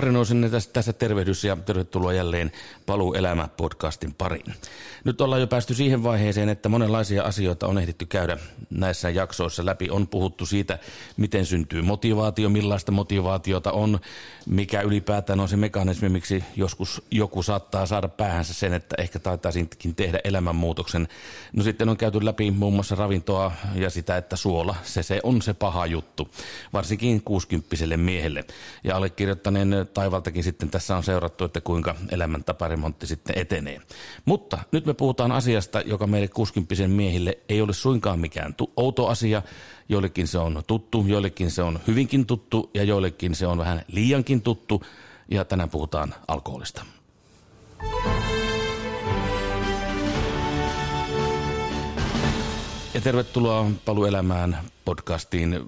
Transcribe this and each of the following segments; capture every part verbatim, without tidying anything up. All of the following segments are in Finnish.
Harri Nousunen tässä tervehdys ja tervetuloa jälleen Paluu Elämä-podcastin pariin. Nyt ollaan jo päästy siihen vaiheeseen, että monenlaisia asioita on ehditty käydä näissä jaksoissa läpi. On puhuttu siitä, miten syntyy motivaatio, millaista motivaatiota on, mikä ylipäätään on se mekanismi, miksi joskus joku saattaa saada päähänsä sen, että ehkä taitaisinkin tehdä elämänmuutoksen. No sitten on käyty läpi muun muassa ravintoa ja sitä, että suola, se, se on se paha juttu, varsinkin kuuskymppiselle miehelle. Ja allekirjoittaneen taivaltakin sitten tässä on seurattu, että kuinka elämäntaparemontti sitten etenee. Mutta nyt me puhutaan asiasta, joka meille kuusikymppisen miehille ei ole suinkaan mikään tu- outo asia. Joillekin se on tuttu, joillekin se on hyvinkin tuttu ja joillekin se on vähän liiankin tuttu. Ja tänään puhutaan alkoholista. Ja tervetuloa Paluu Elämään podcastiin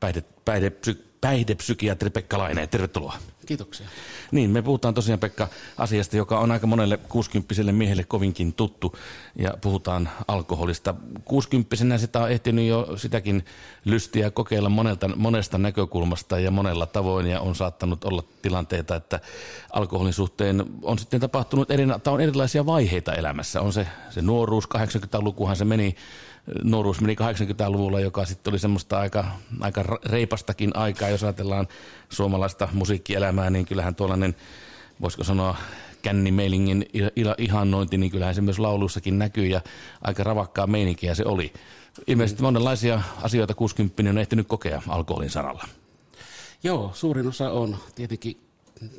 päihde, päihde, psy- päihdepsykiatri Pekka Laine. Tervetuloa. Kiitoksia. Niin, me puhutaan tosiaan Pekka asiasta, joka on aika monelle kuusikymppiselle miehelle kovinkin tuttu, ja puhutaan alkoholista. Kuusikymppisenä sitä on ehtinyt jo sitäkin lystiä kokeilla monelta, monesta näkökulmasta ja monella tavoin, ja on saattanut olla tilanteita, että alkoholin suhteen on sitten tapahtunut eri, tai on erilaisia vaiheita elämässä. On se, se nuoruus, kahdeksankymmentälukuhan se meni, nuoruus meni kahdeksankymmentäluvulla, joka sitten oli semmoista aika, aika reipastakin aikaa, jos ajatellaan suomalaista musiikkielämää, niin kyllähän tuollainen, voisiko sanoa, kännimeilingin ihannointi, niin kyllähän se myös lauluissakin näkyy ja aika ravakkaa meininkiä se oli. Ilmeisesti monenlaisia asioita kuusikymmentä on ehtinyt kokea alkoholin saralla. Joo, suurin osa on. Tietenkin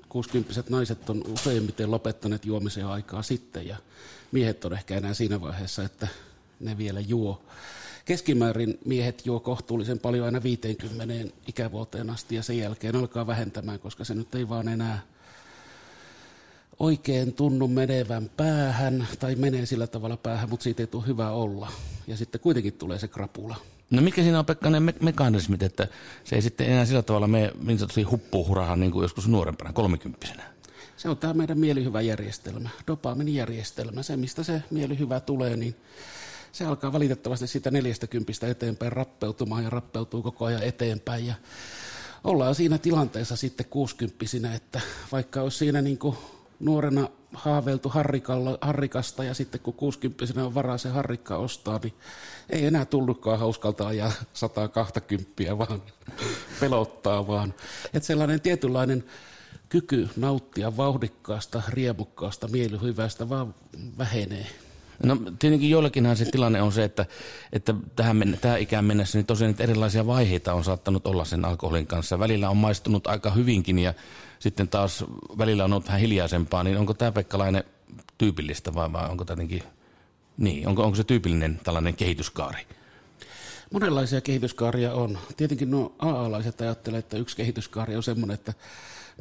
kuusikymppiset naiset on useimmiten lopettaneet juomisen aikaa sitten ja miehet on ehkä enää siinä vaiheessa, että ne vielä juo. Keskimäärin miehet juo kohtuullisen paljon aina viiteenkymmeneen ikävuoteen asti ja sen jälkeen alkaa vähentämään, koska se nyt ei vaan enää oikein tunnu menevän päähän tai menee sillä tavalla päähän, mutta siitä ei tule hyvä olla. Ja sitten kuitenkin tulee se krapula. No mikä siinä on, Pekka, ne me- mekanismit, että se ei sitten enää sillä tavalla mene niin sanotusti huppuhurahan niin kuin joskus nuorempana, kolmikymppisenä? Se on tämä meidän mielihyväjärjestelmä, dopaaminijärjestelmä, se mistä se mielihyvä tulee, niin se alkaa valitettavasti siitä neljästäkympistä eteenpäin rappeutumaan ja rappeutuu koko ajan eteenpäin. Ja ollaan siinä tilanteessa sitten kuusikymppisinä, että vaikka olisi siinä niin kuin nuorena haaveiltu harrikasta ja sitten kun kuusikymppisenä on varaa se harrikka ostaa, niin ei enää tullutkaan hauskalta ajaa sataakahtakymppiä, vaan pelottaa vaan. Että sellainen tietynlainen kyky nauttia vauhdikkaasta, riemukkaasta, mielihyvästä vaan vähenee. No tietenkin joillakinhan se tilanne on se, että, että tähän, mennä, tähän ikään mennessä niin tosiaan erilaisia vaiheita on saattanut olla sen alkoholin kanssa. Välillä on maistunut aika hyvinkin ja sitten taas välillä on ollut vähän hiljaisempaa. Niin onko tämä, Pekka Laine, tyypillistä vai, vai onko, tietenkin, niin, onko, onko se tyypillinen tällainen kehityskaari? Monenlaisia kehityskaaria on. Tietenkin nuo A A-laiset ajattelee, että yksi kehityskaari on semmoinen, että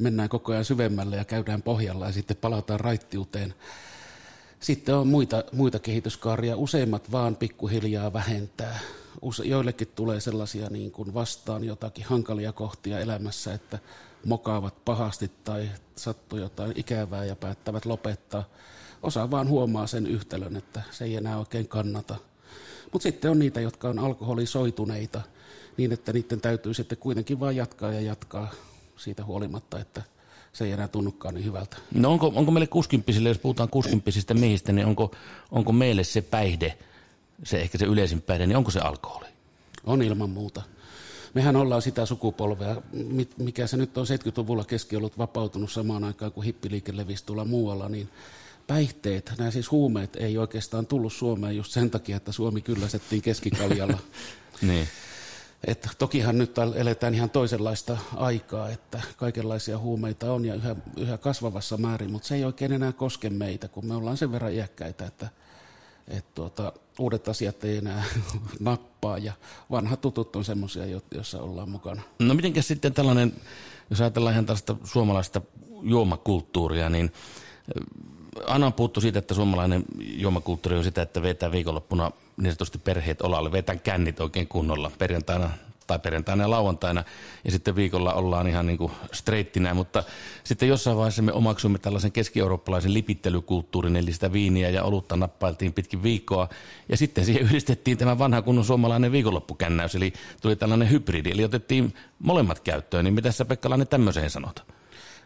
mennään koko ajan syvemmälle ja käydään pohjalla ja sitten palataan raittiuteen. Sitten on muita, muita kehityskaaria, useimmat vaan pikkuhiljaa vähentää. Use, joillekin tulee sellaisia niin kuin vastaan jotakin hankalia kohtia elämässä, että mokaavat pahasti tai sattuu jotain ikävää ja päättävät lopettaa. Osa vaan huomaa sen yhtälön, että se ei enää oikein kannata. Mutta sitten on niitä, jotka on alkoholisoituneita niin, että niiden täytyy sitten kuitenkin vaan jatkaa ja jatkaa siitä huolimatta, että se ei enää tunnukaan niin hyvältä. No onko, onko meille kuusikymppisille, jos puhutaan kuusikymppisistä miehistä, niin onko, onko meille se päihde, se ehkä se yleisin päihde, niin onko se alkoholi? On ilman muuta. Mehän ollaan sitä sukupolvea, mikä se nyt on seitsemänkymmentäluvulla keski ollut vapautunut samaan aikaan, kun hippiliike levisi tuolla muualla, niin päihteet, nämä siis huumeet ei oikeastaan tullut Suomeen just sen takia, että Suomi kyllästettiin keskikaljalla. Niin. Että tokihan nyt eletään ihan toisenlaista aikaa, että kaikenlaisia huumeita on ja yhä, yhä kasvavassa määrin, mutta se ei oikein enää koske meitä, kun me ollaan sen verran iäkkäitä, että, että tuota, uudet asiat ei enää nappaa ja vanhat tutut on semmoisia, joissa ollaan mukana. No mitenkäs sitten tällainen, jos ajatellaan ihan tällaista suomalaista juomakulttuuria, niin aina on puhuttu siitä, että suomalainen juomakulttuuri on sitä, että vetää viikonloppuna niin sanotusti perheet olalle, vetään kännit oikein kunnolla perjantaina tai perjantaina ja lauantaina ja sitten viikolla ollaan ihan niin kuin streittinä, mutta sitten jossain vaiheessa me omaksumme tällaisen keski-eurooppalaisen lipittelykulttuurin, eli sitä viiniä ja olutta nappailtiin pitkin viikkoa ja sitten siihen yhdistettiin tämä vanha kunnon suomalainen viikonloppukännäys, eli tuli tällainen hybridi, eli otettiin molemmat käyttöön, niin mitä sä, Pekka Laine, tämmöiseen sanot?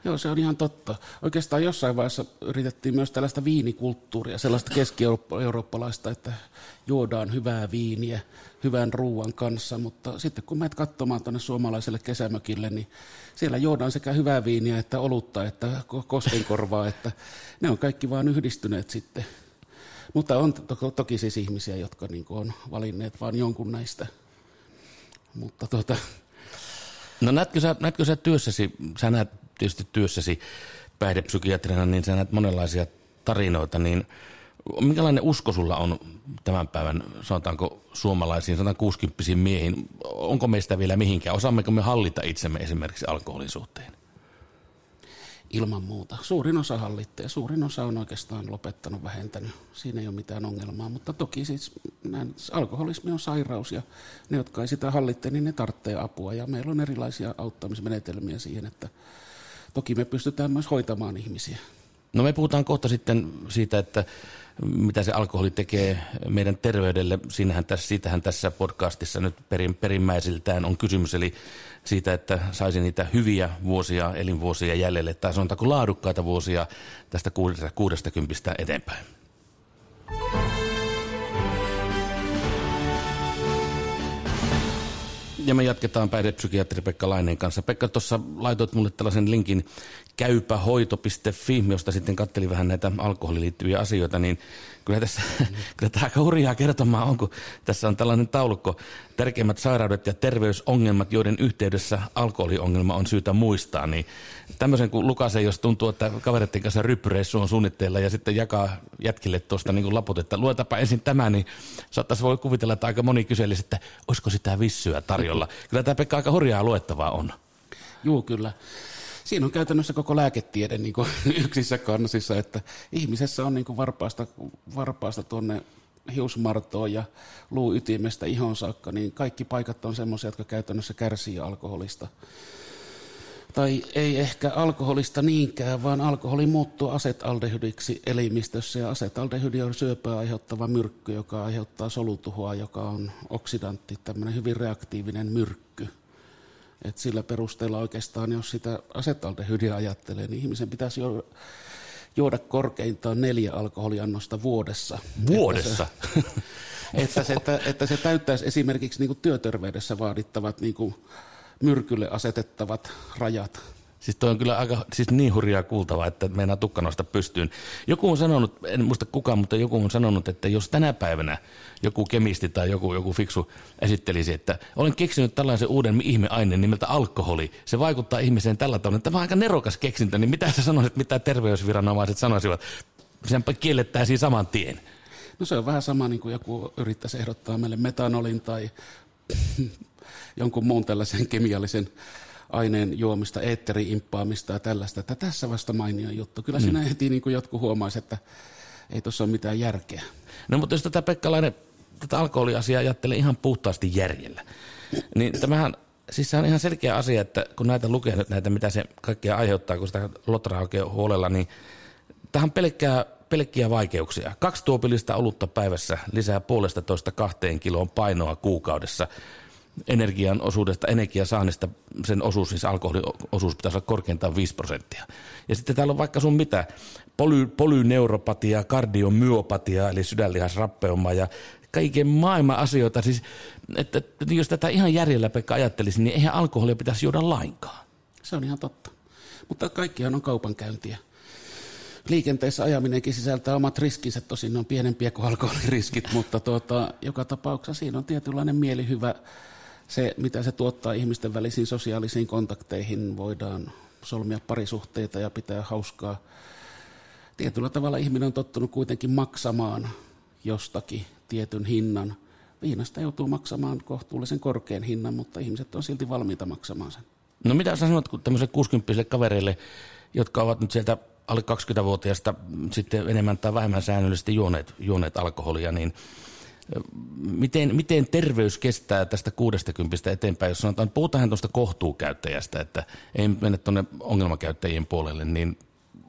Joo, se on ihan totta. Oikeastaan jossain vaiheessa yritettiin myös tällaista viinikulttuuria, sellaista keski-eurooppalaista, että juodaan hyvää viiniä hyvän ruuan kanssa, mutta sitten kun menet katsomaan tuonne suomalaiselle kesämökille, niin siellä juodaan sekä hyvää viiniä että olutta, että koskenkorvaa, että ne on kaikki vaan yhdistyneet sitten. Mutta on to- toki siis ihmisiä, jotka niin kuin on valinneet vaan jonkun näistä. Mutta tuota... No näetkö sä, näetkö sä työssäsi, sä näet tietysti työssäsi päihdepsykiatrina, niin sä näet monenlaisia tarinoita, niin minkälainen usko sulla on tämän päivän, sanotaanko suomalaisiin, sanotaanko kuusikymppisiin miehiin, onko meistä vielä mihinkään, osaammeko me hallita itsemme esimerkiksi alkoholin suhteen? Ilman muuta. Suurin osa hallitsee. Suurin osa on oikeastaan lopettanut, vähentänyt. Siinä ei ole mitään ongelmaa, mutta toki siis näin, alkoholismi on sairaus ja ne, jotka ei sitä hallitte, niin ne tarvitsee apua ja meillä on erilaisia auttamismenetelmiä siihen, että toki me pystytään myös hoitamaan ihmisiä. No me puhutaan kohta sitten siitä, että mitä se alkoholi tekee meidän terveydelle. Siinähän tässä, siitähän tässä podcastissa nyt perin, perimmäisiltään on kysymys, eli siitä, että saisi niitä hyviä vuosia, elinvuosia jäljelle, tai sanotaanko laadukkaita vuosia tästä kuudesta kymmenestä eteenpäin. Ja me jatketaan päihdepsykiatri Pekka Laineen kanssa. Pekka, tuossa laitoit mulle tällaisen linkin käypähoito piste fi, josta sitten katselin vähän näitä alkoholiin liittyviä asioita, niin kyllä tässä kyllä tämä aika hurjaa kertomaan on, kun tässä on tällainen taulukko. Tärkeimmät sairaudet ja terveysongelmat, joiden yhteydessä alkoholiongelma on syytä muistaa. Niin tämmöisen kun lukasee, jos tuntuu, että kavereiden kanssa ryppyreissu on suunnitteilla ja sitten jakaa jätkille tuosta niin kuin laput, että luetapa ensin tämä, niin saattaisi voi kuvitella, että aika moni kyselisi, että olisiko sitä vissyä tarjolla. Kyllä tämä Pekka aika hurjaa luettavaa on. Joo, kyllä. Siinä on käytännössä koko lääketiede niin kuin yksissä kannasissa, että ihmisessä on niin kuin varpaasta, varpaasta tuonne hiusmartoon ja luuytimestä ihon saakka, niin kaikki paikat on semmoisia, jotka käytännössä kärsii alkoholista. Tai ei ehkä alkoholista niinkään, vaan alkoholi muuttuu asetaldehydiksi elimistössä ja asetaldehydi on syöpää aiheuttava myrkky, joka aiheuttaa solutuhoa, joka on oksidantti, tämmöinen hyvin reaktiivinen myrkky. Et sillä perusteella oikeastaan, jos sitä asetaldehydia ajattelee, niin ihmisen pitäisi jo juoda korkeintaan neljä alkoholiannosta vuodessa. Vuodessa? Että se, että, että se täyttäisi esimerkiksi niin kuin työterveydessä vaadittavat niin kuin myrkylle asetettavat rajat. Siis toi on kyllä aika siis niin hurjaa kuultavaa, että meinaa tukka nosta pystyyn. Joku on sanonut, en muista kukaan, mutta joku on sanonut, että jos tänä päivänä joku kemisti tai joku, joku fiksu esittelisi, että olen keksinyt tällaisen uuden ihmeaineen nimeltä alkoholi, se vaikuttaa ihmiseen tällä tavalla, tämä on aika nerokas keksintä, niin mitä sä sanoisit, mitä terveysviranomaiset sanoisivat? Senpä kiellettäisiin saman tien. No se on vähän sama, niin kuin joku yrittäisi ehdottaa meille metanolin tai jonkun muun tällaisen kemiallisen aineen juomista, eetteriimppaamista ja tällaista, että tässä vasta mainio juttu. Kyllä sinä mm. heti niin kuin jotkut huomaisi, että ei tuossa ole mitään järkeä. No mutta jos tätä Pekka Laine, tätä alkoholiasiaa ajattelee ihan puhtaasti järjellä, niin tämähän, siis se on ihan selkeä asia, että kun näitä lukee nyt näitä, mitä se kaikkea aiheuttaa, kun sitä lotraa oikein huolella, niin tähän pelkkää pelkkiä vaikeuksia. Kaksi tuopillista olutta päivässä lisää puolesta toista kahteen kiloon painoa kuukaudessa. Energian osuudesta, energiasaannista, sen osuus, siis alkoholin osuus pitäisi olla korkeintaan viisi prosenttia. Ja sitten täällä on vaikka sun mitä, poly, polyneuropatia, kardiomyopatia, eli sydänlihasrappeuma ja kaiken maailman asioita. Siis, että jos tätä ihan järjellä Pekka ajattelisi, niin eihän alkoholia pitäisi juoda lainkaan. Se on ihan totta. Mutta kaikkihan on kaupankäyntiä. Liikenteessä ajaminenkin sisältää omat riskinsä, tosin ne on pienempiä kuin alkoholiriskit, mutta tuota, joka tapauksessa siinä on tietynlainen mielihyvä. Se, mitä se tuottaa ihmisten välisiin sosiaalisiin kontakteihin, voidaan solmia parisuhteita ja pitää hauskaa. Tietyllä tavalla ihminen on tottunut kuitenkin maksamaan jostakin tietyn hinnan. Viinasta joutuu maksamaan kohtuullisen korkean hinnan, mutta ihmiset on silti valmiita maksamaan sen. No mitä sä sanot tämmöisille kuuskymppisille kavereille, jotka ovat nyt sieltä alle kaksikymmentävuotiaista sitten enemmän tai vähemmän säännöllisesti juoneet, juoneet alkoholia, niin Miten, miten terveys kestää tästä kuudestakymmenestä eteenpäin, jos sanotaan, puhutaan tuosta kohtuukäyttäjästä, että ei mennä tuonne ongelmakäyttäjien puolelle, niin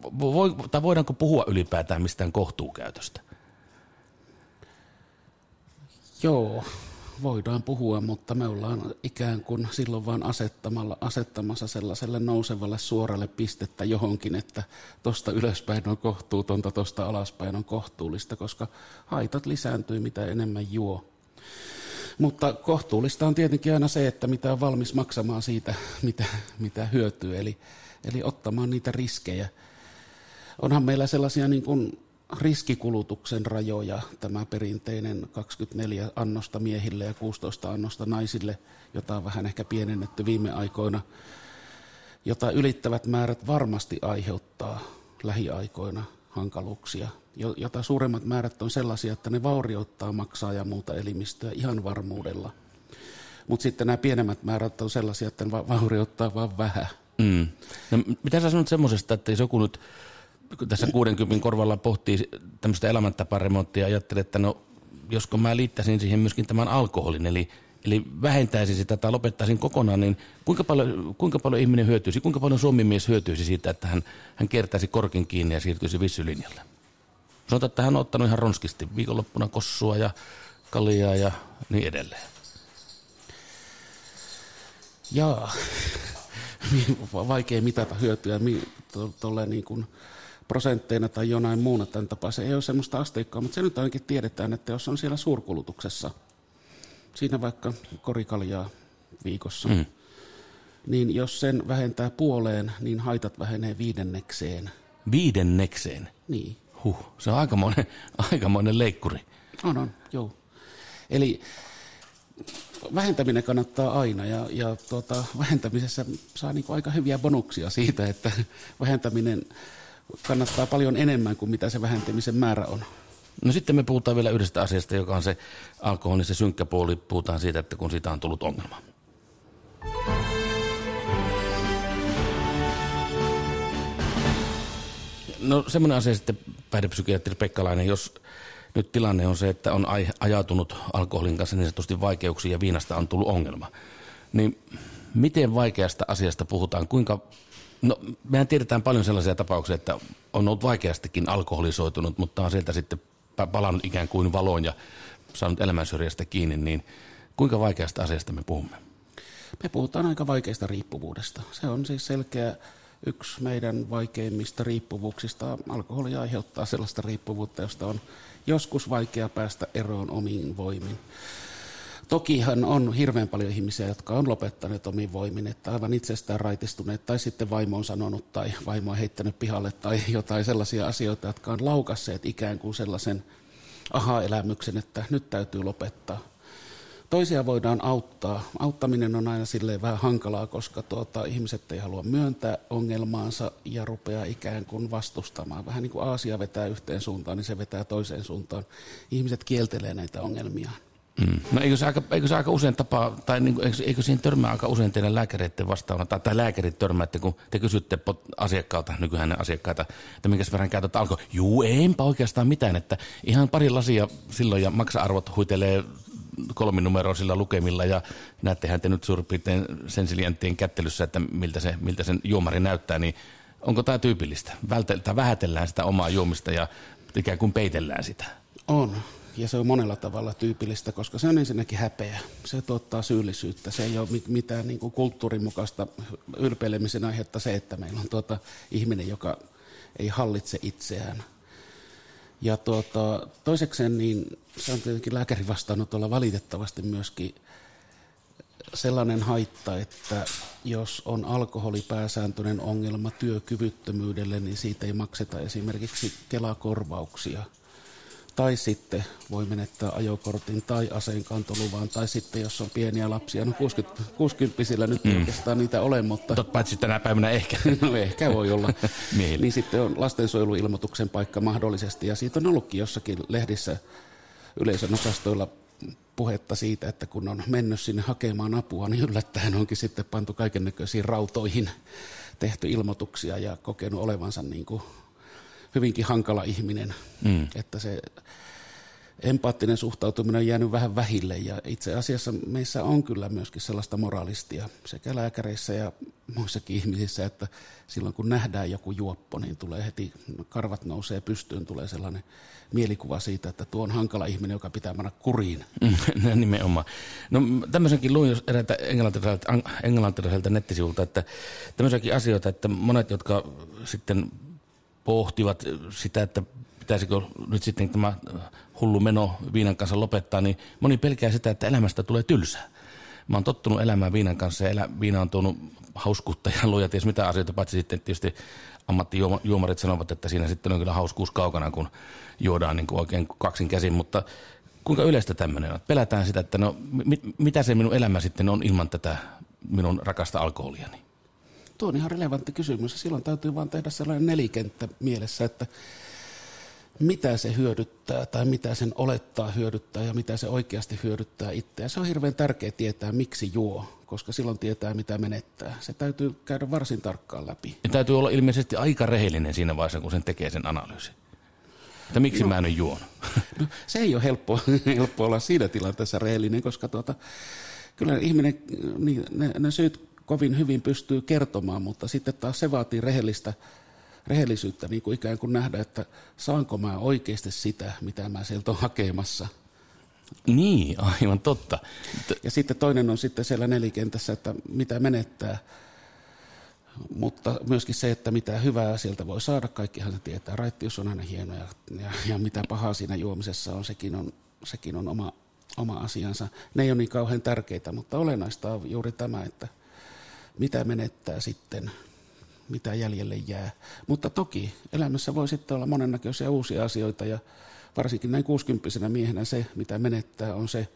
voi, tai voidaanko puhua ylipäätään mistään kohtuukäytöstä? Joo, voidaan puhua, mutta me ollaan ikään kuin silloin vaan asettamalla, asettamassa sellaiselle nousevalle suoralle pistettä johonkin, että tuosta ylöspäin on kohtuutonta, tuosta alaspäin on kohtuullista, koska haitat lisääntyy mitä enemmän juo. Mutta kohtuullista on tietenkin aina se, että mitä on valmis maksamaan siitä, mitä, mitä hyötyy, eli, eli ottamaan niitä riskejä. Onhan meillä sellaisia niin kuin riskikulutuksen rajoja, tämä perinteinen kaksikymmentäneljä annosta miehille ja kuusitoista annosta naisille, jota on vähän ehkä pienennetty viime aikoina, jota ylittävät määrät varmasti aiheuttaa lähiaikoina hankaluuksia, jota suuremmat määrät on sellaisia, että ne vaurioittaa maksaa ja muuta elimistöä ihan varmuudella. Mutta sitten nämä pienemmät määrät on sellaisia, että ne vaurioittaa vaan vähän. Mm. No, mitä sä sanot semmoisesta, että jos joku nyt tässä kuudenkymmenen korvalla pohtii tämmöistä elämäntaparemonttia ja ajattelee, että no josko mä liittäisin siihen myöskin tämän alkoholin, eli, eli vähentäisin sitä tai lopettaisin kokonaan, niin kuinka paljon, kuinka paljon ihminen hyötyisi, kuinka paljon suomimies hyötyisi siitä, että hän, hän kiertäisi korkin kiinni ja siirtyisi vissylinjalle? Sanotaan, että hän on ottanut ihan ronskisti viikonloppuna kossua ja kaljaa ja niin edelleen. Jaa, vaikea mitata hyötyä tuolleen niin kuin prosentteina tai jonain muuna tämän tapaa. Se ei ole semmoista asteikkoa, mutta se nyt ainakin tiedetään, että jos on siellä suurkulutuksessa, siinä vaikka korikaljaa viikossa, mm. niin jos sen vähentää puoleen, niin haitat vähenee viidennekseen. Viidennekseen? Niin. Huh, se on aikamoinen, aikamoinen leikkuri. On, on, joo. Eli vähentäminen kannattaa aina ja, ja tuota, vähentämisessä saa niinku aika hyviä bonuksia siitä, että vähentäminen kannattaa paljon enemmän kuin mitä se vähentämisen määrä on. No sitten me puhutaan vielä yhdestä asiasta, joka on se alkoholin se synkkä puoli. Puhutaan siitä, että kun siitä on tullut ongelma. No semmoinen asia sitten päihdepsykiatri Pekka Laine, jos nyt tilanne on se, että on ajautunut alkoholin kanssa niin sanotusti vaikeuksiin ja viinasta on tullut ongelma. Niin miten vaikeasta asiasta puhutaan, kuinka... No, mehän tiedetään paljon sellaisia tapauksia, että on ollut vaikeastikin alkoholisoitunut, mutta on sieltä sitten palannut ikään kuin valoon ja saanut elämänsyrjästä kiinni, niin kuinka vaikeasta asiasta me puhumme? Me puhutaan aika vaikeasta riippuvuudesta. Se on siis selkeä yksi meidän vaikeimmista riippuvuuksista. Alkoholi aiheuttaa sellaista riippuvuutta, josta on joskus vaikea päästä eroon omiin voimin. Tokihan on hirveän paljon ihmisiä, jotka on lopettaneet omiin voimin, että aivan itsestään raitistuneet tai sitten vaimo on sanonut tai vaimo on heittänyt pihalle tai jotain sellaisia asioita, jotka on laukasseet ikään kuin sellaisen aha-elämyksen, että nyt täytyy lopettaa. Toisia voidaan auttaa. Auttaminen on aina silleen vähän hankalaa, koska tuota, ihmiset ei halua myöntää ongelmaansa ja rupeaa ikään kuin vastustamaan. Vähän niin kuin Aasia vetää yhteen suuntaan, niin se vetää toiseen suuntaan. Ihmiset kieltelee näitä ongelmiaan. Mm. No eikö se aika, eikö se aika usein tapaa, tai niin kuin, eikö, eikö siihen törmää aika usein teidän lääkäreiden vastaavana, tai, tai lääkärit törmäätte, kun te kysytte asiakkaalta, nykyään asiakkaita, että minkäs verran käytät alkoholia. Juu, enpä oikeastaan mitään, että ihan pari lasia silloin ja maksa-arvot huitelee kolminumeroisilla lukemilla, ja näettehän te nyt suurin piirtein sen silienttien kättelyssä, että miltä, se, miltä sen juomari näyttää, niin onko tämä tyypillistä? Vältellään, vähätellään sitä omaa juomista ja ikään kuin peitellään sitä. On. Ja se on monella tavalla tyypillistä, koska se on ensinnäkin häpeä. Se tuottaa syyllisyyttä. Se ei ole mitään niin kuin kulttuurin mukaista ylpeilemisen aihetta se, että meillä on tuota ihminen, joka ei hallitse itseään. Ja tuota, toisekseen niin se on tietenkin lääkärin vastaanotolla valitettavasti myöskin sellainen haitta, että jos on alkoholi pääsääntöinen ongelma työkyvyttömyydelle, niin siitä ei makseta esimerkiksi Kela-korvauksia. Tai sitten voi menettää ajokortin tai aseenkantoluvan, tai sitten jos on pieniä lapsia, no kuusikymmentävuotiailla nyt mm. oikeastaan niitä ole, mutta... Totta paitsi tänä päivänä ehkä. No ehkä voi olla. Niin sitten on lastensuojeluilmoituksen paikka mahdollisesti, ja siitä on ollutkin jossakin lehdissä yleisön osastoilla puhetta siitä, että kun on mennyt sinne hakemaan apua, niin yllättäen onkin sitten pantu kaikennäköisiin rautoihin, tehty ilmoituksia ja kokenut olevansa niin kuin... hyvinkin hankala ihminen, mm. että se empaattinen suhtautuminen on jäänyt vähän vähille, ja itse asiassa meissä on kyllä myöskin sellaista moraalistia sekä lääkäreissä ja muissakin ihmisissä, että silloin kun nähdään joku juoppo, niin tulee heti, karvat nousee pystyyn, tulee sellainen mielikuva siitä, että tuo on hankala ihminen, joka pitää mennä kuriin. Nimenomaan. No tämmöisenkin luin eräältä englantilaiselta, englantilaiselta nettisivulta, että tämmöisiäkin asioita, että monet, jotka sitten pohtivat sitä, että pitäisikö nyt sitten tämä hullu meno viinan kanssa lopettaa, niin moni pelkää sitä, että elämästä tulee tylsää. Mä oon tottunut elämään viinan kanssa ja elä, viina on tuonut hauskuutta ja luja ties mitä asioita, paitsi sitten tietysti ammattijuomarit sanovat, että siinä sitten on kyllä hauskuus kaukana, kun juodaan niin kuin oikein kaksin käsin, mutta kuinka yleistä tämmöinen on? Pelätään sitä, että no mit, mitä se minun elämä sitten on ilman tätä minun rakasta alkoholiani? Tuo on ihan relevantti kysymys. Silloin täytyy vaan tehdä sellainen nelikenttä mielessä, että mitä se hyödyttää tai mitä sen olettaa hyödyttää ja mitä se oikeasti hyödyttää itseä. Se on hirveän tärkeää tietää, miksi juo, koska silloin tietää, mitä menettää. Se täytyy käydä varsin tarkkaan läpi. Ja täytyy olla ilmeisesti aika rehellinen siinä vaiheessa, kun sen tekee sen analyysin. Että miksi no, mä en ole juonut? No, se ei ole helppo, helppo olla siinä tilanteessa rehellinen, koska tuota, kyllä ihminen, niin ne, ne syyt kovin hyvin pystyy kertomaan, mutta sitten taas se vaatii rehellistä rehellisyyttä, niin kuin ikään kuin nähdä, että saanko mä oikeasti sitä, mitä mä sieltä on hakemassa. Niin, aivan totta. Ja sitten toinen on sitten siellä nelikentässä, että mitä menettää, mutta myöskin se, että mitä hyvää sieltä voi saada. Kaikkihan se tietää. Raittius on aina hieno ja, ja, ja mitä pahaa siinä juomisessa on, sekin on, sekin on oma, oma asiansa. Ne ei ole niin kauhean tärkeitä, mutta olennaista on juuri tämä, että mitä menettää sitten, mitä jäljelle jää. Mutta toki elämässä voi sitten olla monennäköisiä uusia asioita, ja varsinkin näin kuusikymppisenä miehenä se, mitä menettää, on se,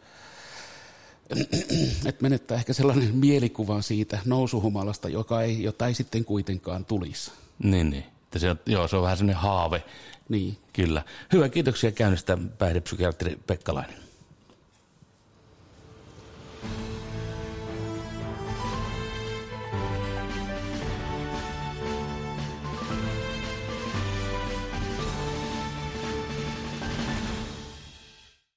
että menettää ehkä sellainen mielikuva siitä nousuhumalasta, joka ei, jota ei sitten kuitenkaan tulisi. Niin, niin. Se on, joo, se on vähän sellainen haave. Niin. Kyllä. Hyvä, kiitoksia käynnistä päihdepsykiatri Pekka Laine.